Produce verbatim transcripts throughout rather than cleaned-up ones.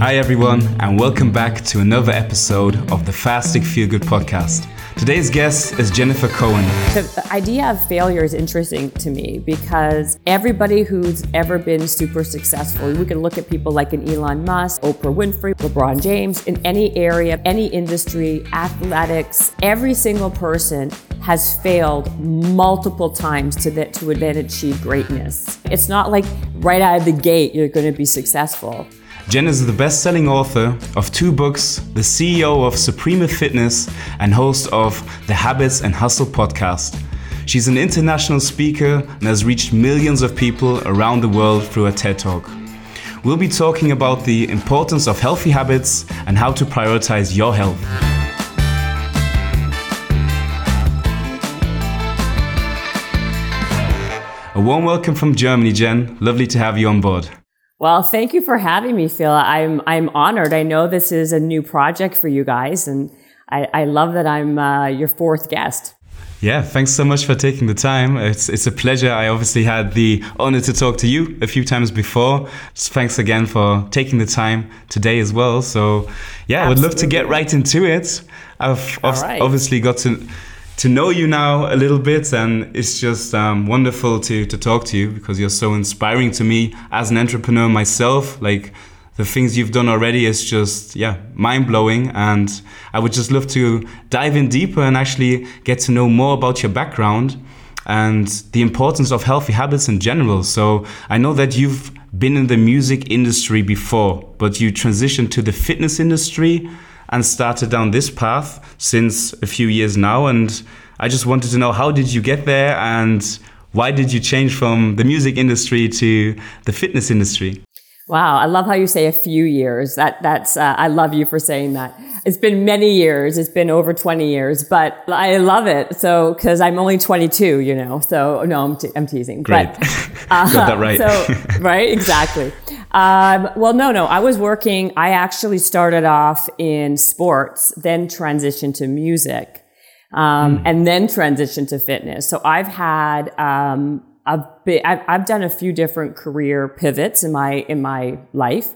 Hi everyone, and welcome back to another episode of the Fastic Feel Good Podcast. Today's guest is Jennifer Cohen. The idea of failure is interesting to me because everybody who's ever been super successful, we can look at people like an Elon Musk, Oprah Winfrey, LeBron James, in any area, any industry, athletics, every single person has failed multiple times to that to then achieve greatness. It's not like right out of the gate you're going to be successful. Jen is the best-selling author of two books, the C E O of Suprema Fitness, and host of the Habits and Hustle podcast. She's an international speaker and has reached millions of people around the world through her TED Talk. We'll be talking about the importance of healthy habits and how to prioritize your health. A warm welcome from Germany, Jen. Lovely to have you on board. Well, thank you for having me, Phil. I'm I'm honored. I know this is a new project for you guys, and I, I love that I'm uh, your fourth guest. Yeah, thanks so much for taking the time. It's it's a pleasure. I obviously had the honor to talk to you a few times before. So thanks again for taking the time today as well. So yeah, I would love to get right into it. I've ob- right. obviously got to to know you now a little bit, and it's just um, wonderful to, to talk to you because you're so inspiring to me as an entrepreneur myself. Like the things you've done already is just, yeah, mind-blowing. And I would just love to dive in deeper and actually get to know more about your background and the importance of healthy habits in general. So I know that you've been in the music industry before, but you transitioned to the fitness industry and started down this path since a few years now. And I just wanted to know, how did you get there and why did you change from the music industry to the fitness industry? Wow, I love how you say a few years. That that's uh, I love you for saying that. It's been many years. It's been over twenty years, but I love it. So, because I'm only twenty-two, you know. So no, I'm te- I'm teasing. Great, but, uh, got that right. So, right, exactly. Um, well, no, no. I was working. I actually started off in sports, then transitioned to music, um, mm. and then transitioned to fitness. So I've had. Um, I've, been, I've I've done a few different career pivots in my in my life,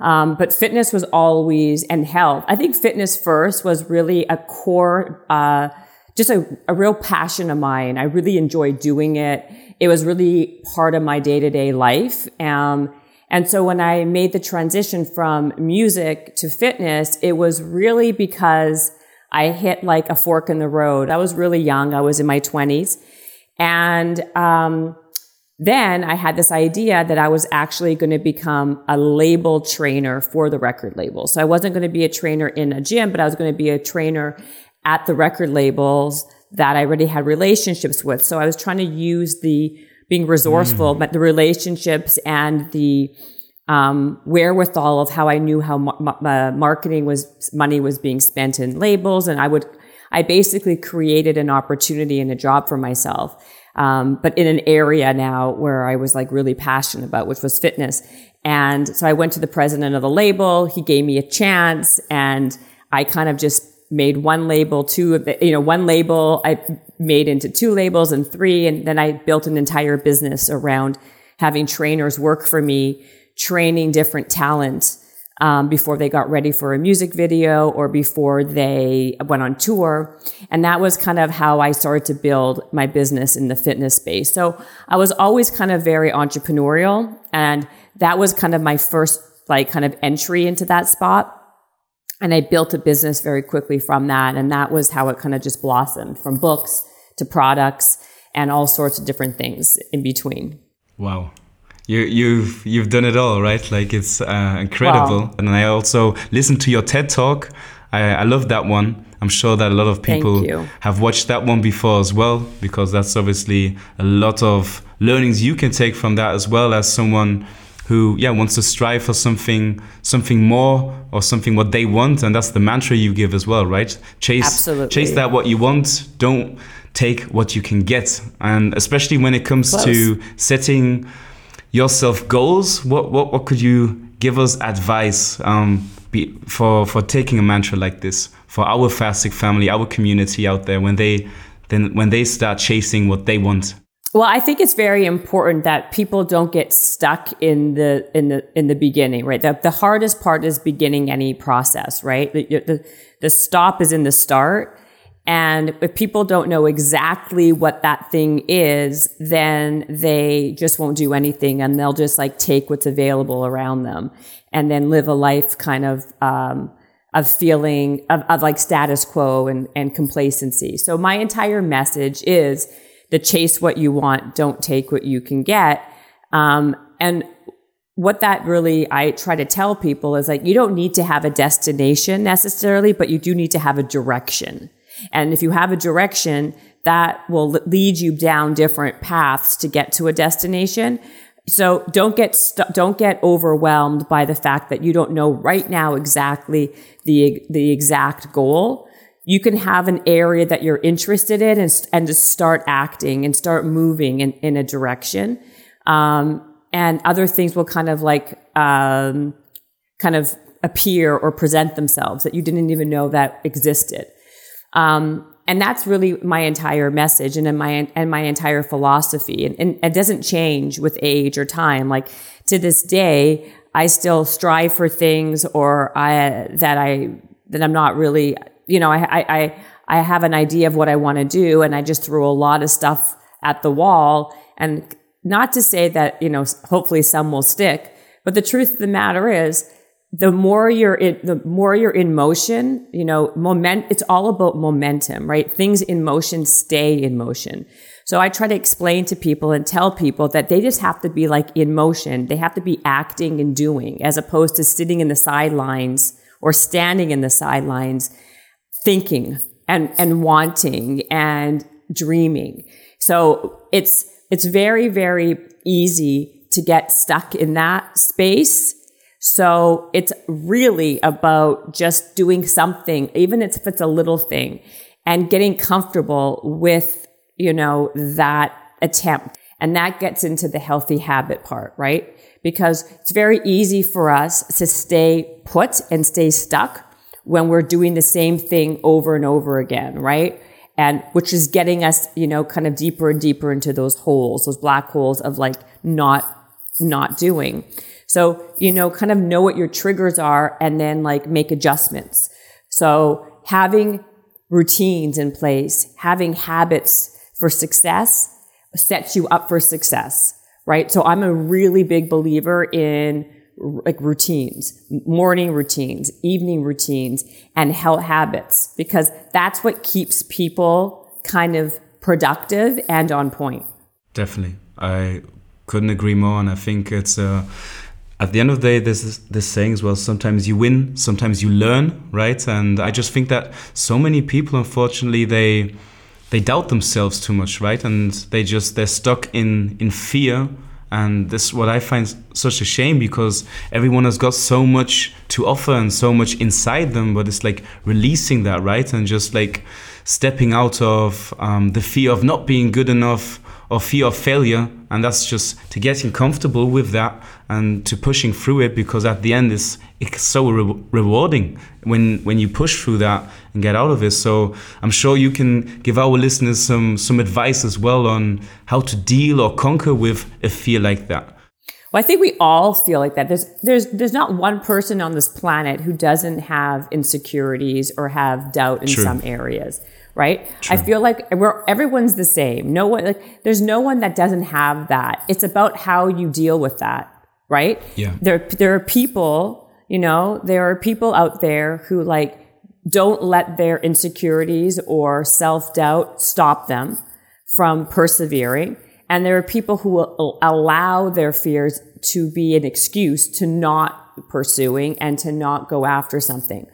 um, but fitness was always, and health. I think fitness first was really a core, uh, just a, a real passion of mine. I really enjoyed doing it. It was really part of my day to day life. Um, and so when I made the transition from music to fitness, it was really because I hit like a fork in the road. I was really young. I was in my twenties. And um, then I had this idea that I was actually going to become a label trainer for the record label. So I wasn't going to be a trainer in a gym, but I was going to be a trainer at the record labels that I already had relationships with. So I was trying to use the being resourceful, mm. but the relationships and the um, wherewithal of how I knew how ma- ma- marketing was, money was being spent in labels. And I would I basically created an opportunity and a job for myself, um, but in an area now where I was like really passionate about, which was fitness. And so I went to the president of the label. He gave me a chance, and I kind of just made one label, two of the, you know, one label I made into two labels and three. And then I built an entire business around having trainers work for me, training different talent. Um, before they got ready for a music video or before they went on tour. And that was kind of how I started to build my business in the fitness space. So I was always kind of very entrepreneurial, and that was kind of my first like kind of entry into that spot. And I built a business very quickly from that. And that was how it kind of just blossomed, from books to products and all sorts of different things in between. Wow. You, you've you've done it all, right? Like it's uh, incredible. Wow. And I also listened to your TED Talk. I, I love that one. I'm sure that a lot of people have watched that one before as well, because that's obviously a lot of learnings you can take from that, as well as someone who yeah wants to strive for something something more or something what they want. And that's the mantra you give as well, right? Chase Absolutely. Chase that what you want. Don't take what you can get. And especially when it comes Close. to setting yourself goals, what, what what could you give us advice um, be, for for taking a mantra like this for our Fastic family, our community out there, when they then when they start chasing what they want? Well, I think it's very important that people don't get stuck in the in the in the beginning, right? The, the hardest part is beginning any process, right? The, the the stop is in the start, and if people don't know exactly what that thing is, then they just won't do anything, and they'll just like take what's available around them, and then live a life kind of um, of feeling of, of like status quo and and complacency. So my entire message is: the chase what you want, don't take what you can get. Um, and what that really, I try to tell people is like, you don't need to have a destination necessarily, but you do need to have a direction. And if you have a direction, that will lead you down different paths to get to a destination. So don't get st- don't get overwhelmed by the fact that you don't know right now exactly the the exact goal. You can have an area that you're interested in and, and just start acting and start moving in, in a direction. Um, and other things will kind of like, um, kind of appear or present themselves that you didn't even know that existed. Um, and that's really my entire message and in my, and my entire philosophy. And, and it doesn't change with age or time. Like to this day, I still strive for things or I, that I, that I'm not really, you know, I, I, I have an idea of what I want to do, and I just threw a lot of stuff at the wall. And not to say that, you know, hopefully some will stick, but the truth of the matter is the more you're in, the more you're in motion, you know, moment, it's all about momentum, right? Things in motion stay in motion. So I try to explain to people and tell people that they just have to be like in motion. They have to be acting and doing as opposed to sitting in the sidelines or standing in the sidelines thinking and, and wanting and dreaming. So it's, it's very, very easy to get stuck in that space. So it's really about just doing something, even if it's a little thing, and getting comfortable with, you know, that attempt. And that gets into the healthy habit part, right? Because it's very easy for us to stay put and stay stuck when we're doing the same thing over and over again, right? And which is getting us, you know, kind of deeper and deeper into those holes, those black holes of like not, not doing. So, you know, kind of know what your triggers are and then like make adjustments. So having routines in place, having habits for success sets you up for success, right? So I'm a really big believer in like routines, morning routines, evening routines, and health habits, because that's what keeps people kind of productive and on point. Definitely. I couldn't agree more. And I think it's, uh, at the end of the day, there's this saying as well, sometimes you win, sometimes you learn, right? And I just think that so many people, unfortunately, they they doubt themselves too much, right? And they just, they're stuck in, in fear. And this is what I find such a shame, because everyone has got so much to offer and so much inside them, but it's like releasing that, right? And just like stepping out of um, the fear of not being good enough or fear of failure. And that's just to getting comfortable with that and to pushing through it, because at the end it's, it's so re- rewarding when, when you push through that and get out of it. So I'm sure you can give our listeners some, some advice as well on how to deal or conquer with a fear like that. Well, I think we all feel like that. There's, there's, there's not one person on this planet who doesn't have insecurities or have doubt in True. Some areas, right? True. I feel like we're, everyone's the same. No one, like, there's no one that doesn't have that. It's about how you deal with that, right? Yeah. There, there are people, you know, there are people out there who like don't let their insecurities or self-doubt stop them from persevering. And there are people who will allow their fears to be an excuse to not pursuing and to not go after something.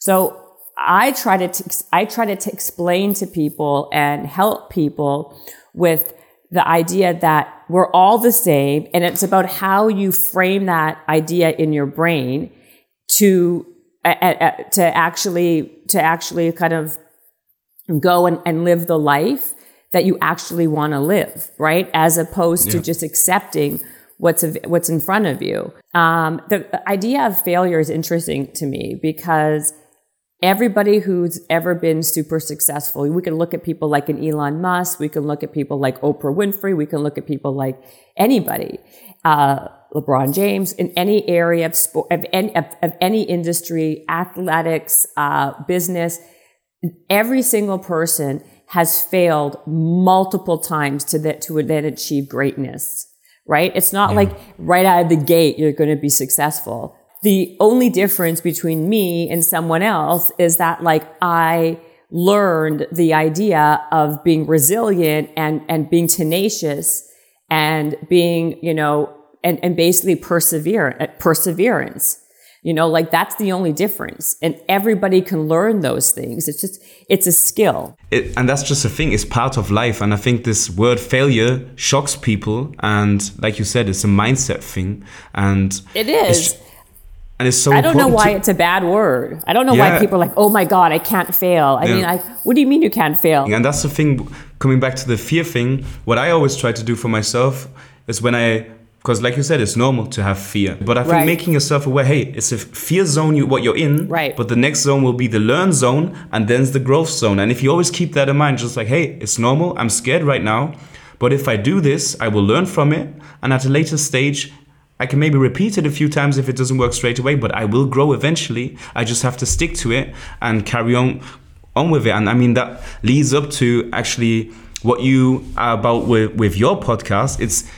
So I try to, t- I try to t- explain to people and help people with the idea that we're all the same. And it's about how you frame that idea in your brain to, uh, uh, to actually, to actually kind of go and, and live the life that you actually want to live, right? As opposed yeah. to just accepting what's a, what's in front of you. Um, the, the idea of failure is interesting to me, because Everybody who's ever been super successful, we can look at people like an Elon Musk, we can look at people like Oprah Winfrey, we can look at people like anybody, uh, LeBron James, in any area of sport, of any, of, of any industry, athletics, uh, business. Every single person has failed multiple times to that, to then achieve greatness, right? It's not yeah. like right out of the gate, you're going to be successful. The only difference between me and someone else is that, like, I learned the idea of being resilient and, and being tenacious and being, you know, and, and basically persevere, perseverance, you know, like that's the only difference. And everybody can learn those things. It's just, it's a skill. It, and that's just the thing. It's part of life. And I think this word failure shocks people. And like you said, it's a mindset thing. And it is. It's, And it's so I don't know why to... it's a bad word. I don't know yeah. why people are like, oh my God, I can't fail. I yeah. mean, I, what do you mean you can't fail? And that's the thing, coming back to the fear thing, what I always try to do for myself is when I, because like you said, it's normal to have fear. But I think right. making yourself aware, hey, it's a fear zone, you, what you're in, right. but the next zone will be the learn zone and then's the growth zone. And if you always keep that in mind, just like, hey, it's normal, I'm scared right now, but if I do this, I will learn from it. And at a later stage, I can maybe repeat it a few times if it doesn't work straight away, but I will grow eventually. I just have to stick to it and carry on on with it. And I mean, that leads up to actually what you are about with, with your podcast. It's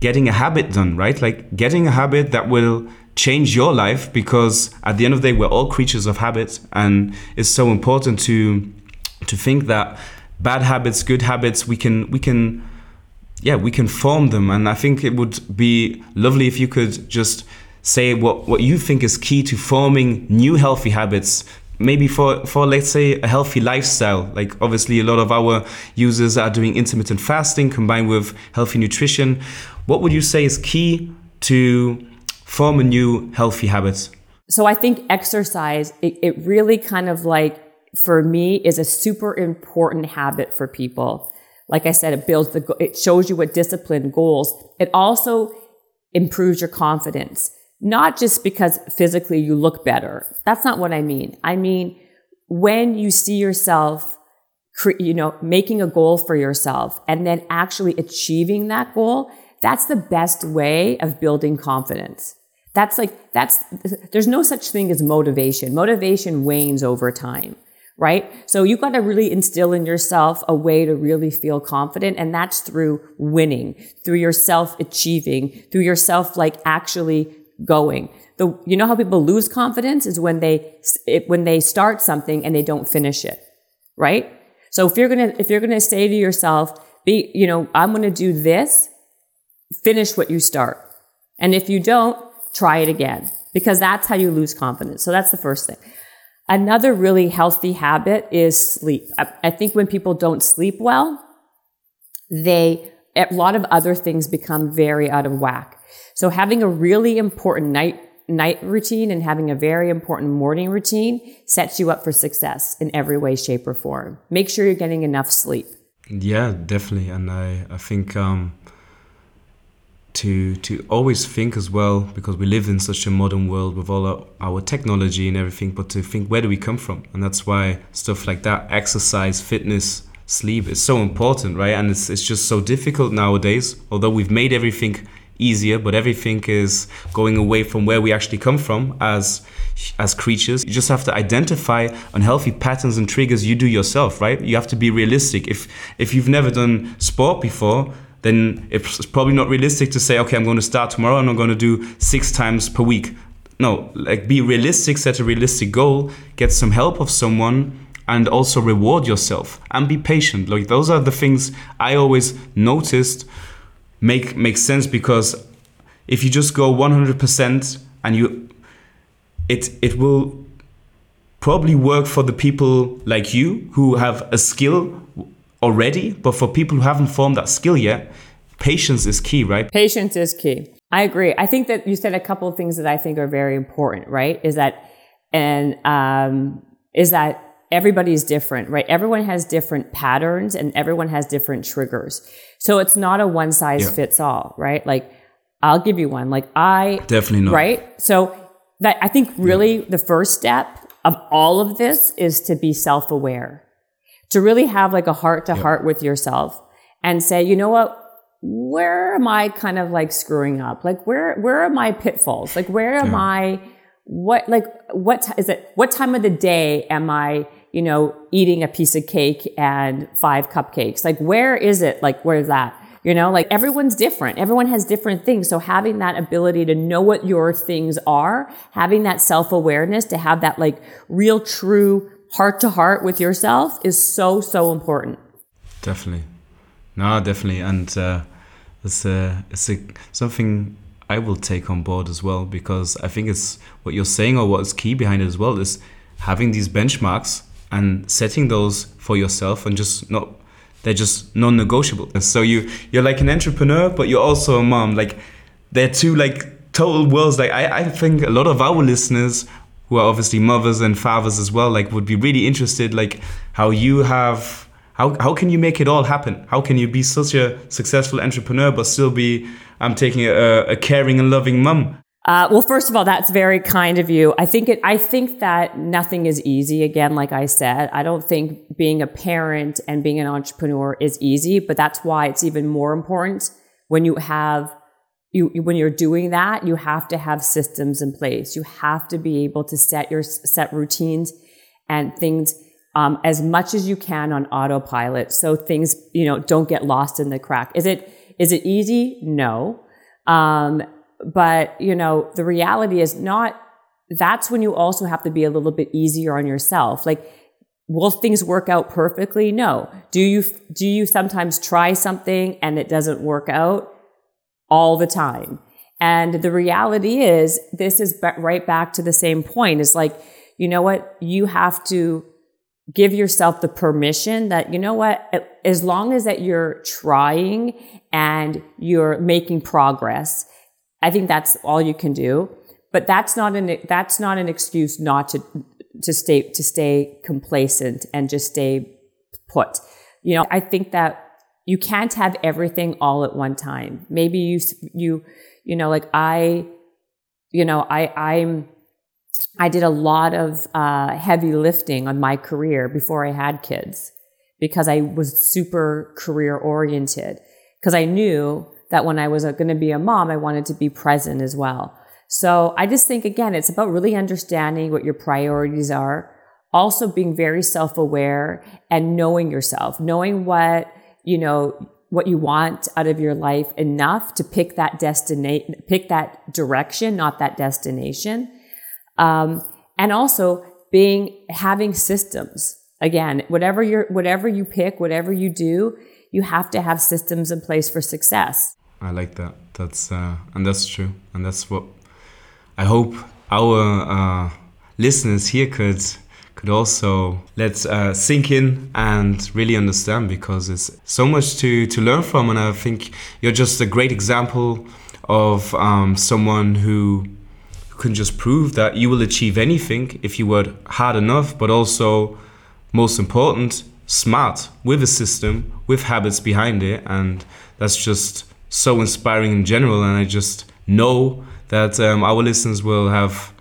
getting a habit done, right? Like getting a habit that will change your life, because at the end of the day, we're all creatures of habit. And it's so important to to think that bad habits, good habits, we can we can... yeah, we can form them. And I think it would be lovely if you could just say what, what you think is key to forming new healthy habits, maybe for, for, let's say, a healthy lifestyle. Like obviously a lot of our users are doing intermittent fasting combined with healthy nutrition. What would you say is key to form a new healthy habit? So I think exercise, it, it really kind of like, for me, is a super important habit for people. Like I said, it builds the, it shows you what discipline goals. It also improves your confidence, not just because physically you look better. That's not what I mean. I mean, when you see yourself, cre- you know, making a goal for yourself and then actually achieving that goal, that's the best way of building confidence. That's like, that's, there's no such thing as motivation. Motivation wanes over time. Right? So you've got to really instill in yourself a way to really feel confident. And that's through winning, through yourself achieving, through yourself, like actually going. The, you know how people lose confidence is when they, it, when they start something and they don't finish it. Right? So if you're going to, if you're going to say to yourself, be, you know, I'm going to do this, finish what you start. And if you don't, try it again, because that's how you lose confidence. So that's the first thing. Another really healthy habit is sleep. I, I think when people don't sleep well, they, a lot of other things become very out of whack. So having a really important night, night routine and having a very important morning routine sets you up for success in every way, shape, or form. Make sure you're getting enough sleep. Yeah, definitely. And I, I think, um, to to always think as well, because we live in such a modern world with all our, our technology and everything, but to think, where do we come from? And that's why stuff like that, exercise, fitness, sleep, is so important, right? And it's it's just so difficult nowadays, although we've made everything easier, but everything is going away from where we actually come from as as creatures. You just have to identify unhealthy patterns and triggers you do yourself, right? You have to be realistic. If if you've never done sport before, then it's probably not realistic to say, okay, I'm going to start tomorrow and I'm going to do six times per week. No, like be realistic, set a realistic goal, get some help of someone, and also reward yourself and be patient. Like those are the things I always noticed make, make sense, because if you just go one hundred percent and you, it, it will probably work for the people like you who have a skill already, but for people who haven't formed that skill yet, patience is key, right? Patience is key. I agree. I think that you said a couple of things that I think are very important, right? Is that, and um, is that everybody's different, right? Everyone has different patterns and everyone has different triggers. So it's not a one size yeah. fits all, right? Like I'll give you one, like I definitely not. Right. So that I think really yeah. the first step of all of this is to be self-aware, to really have like a heart to heart with yourself and say, you know what, where am I kind of like screwing up? Like, where, where are my pitfalls? Like, where am yeah. I, what, like, what t- is it? What time of the day am I, you know, eating a piece of cake and five cupcakes? Like, where is it? Like, where's that? You know, like everyone's different. Everyone has different things. So having that ability to know what your things are, having that self-awareness, to have that like real, true heart to heart with yourself is so, so important. Definitely. No, definitely. And uh, it's, a, it's a, something I will take on board as well, because I think it's what you're saying, or what's key behind it as well, is having these benchmarks and setting those for yourself, and just not, they're just non-negotiable. And so you, you're like an entrepreneur, but you're also a mom. Like, they're two like total worlds. Like I, I think a lot of our listeners who are obviously mothers and fathers as well, like would be really interested, like how you have, How how can you make it all happen? How can you be such a successful entrepreneur but still be, I'm taking a, a caring and loving mum? Uh, well, first of all, that's very kind of you. I think it. I think that nothing is easy. Again, like I said, I don't think being a parent and being an entrepreneur is easy. But that's why it's even more important when you have you when you're doing that. You have to have systems in place. You have to be able to set your set routines and things. Um, as much as you can on autopilot, so things, you know, don't get lost in the crack. Is it, is it easy? No. Um, but you know, the reality is not, that's when you also have to be a little bit easier on yourself. Like, will things work out perfectly? No. Do you, do you sometimes try something and it doesn't work out all the time? And the reality is, this is right back to the same point. It's like, you know what? You have to give yourself the permission that, you know what, as long as that you're trying and you're making progress, I think that's all you can do. But that's not an, that's not an excuse not to, to stay, to stay complacent and just stay put. You know, I think that you can't have everything all at one time. Maybe you, you, you know, like I, you know, I, I'm, I did a lot of uh, heavy lifting on my career before I had kids, because I was super career oriented, because I knew that when I was going to be a mom, I wanted to be present as well. So I just think, again, it's about really understanding what your priorities are, also being very self-aware and knowing yourself, knowing what, you know, what you want out of your life enough to pick that destination, pick that direction, not that destination. Um, and also being, having systems. Again, whatever you're, whatever you pick, whatever you do, you have to have systems in place for success. I like that. That's, uh, and that's true. And that's what I hope our, uh, listeners here could, could also let, uh, sink in and really understand, because it's so much to, to learn from. And I think you're just a great example of, um, someone who can just prove that you will achieve anything if you work hard enough, but also, most important, smart, with a system, with habits behind it. And that's just so inspiring in general. And I just know that um, our listeners will have,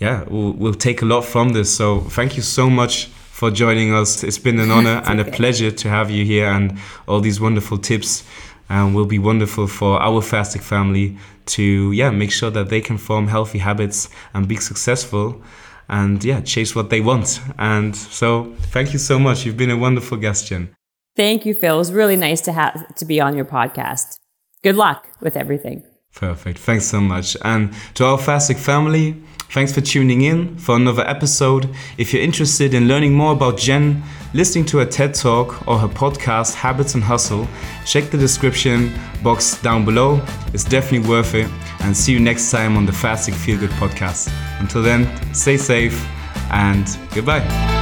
yeah, will, will take a lot from this. So thank you so much for joining us. It's been an honor and okay. a pleasure to have you here, and all these wonderful tips and will be wonderful for our Fastic family to yeah make sure that they can form healthy habits and be successful and yeah chase what they want. And so thank you so much. You've been a wonderful guest, Jen. Thank you, Phil. It was really nice to have to be on your podcast. Good luck with everything. Perfect. Thanks so much. And to our Fastic family, thanks for tuning in for another episode. If you're interested in learning more about Jen, listening to her TED Talk or her podcast, Habits and Hustle, check the description box down below. It's definitely worth it. And see you next time on the Fastic Feel Good Podcast. Until then, stay safe and goodbye.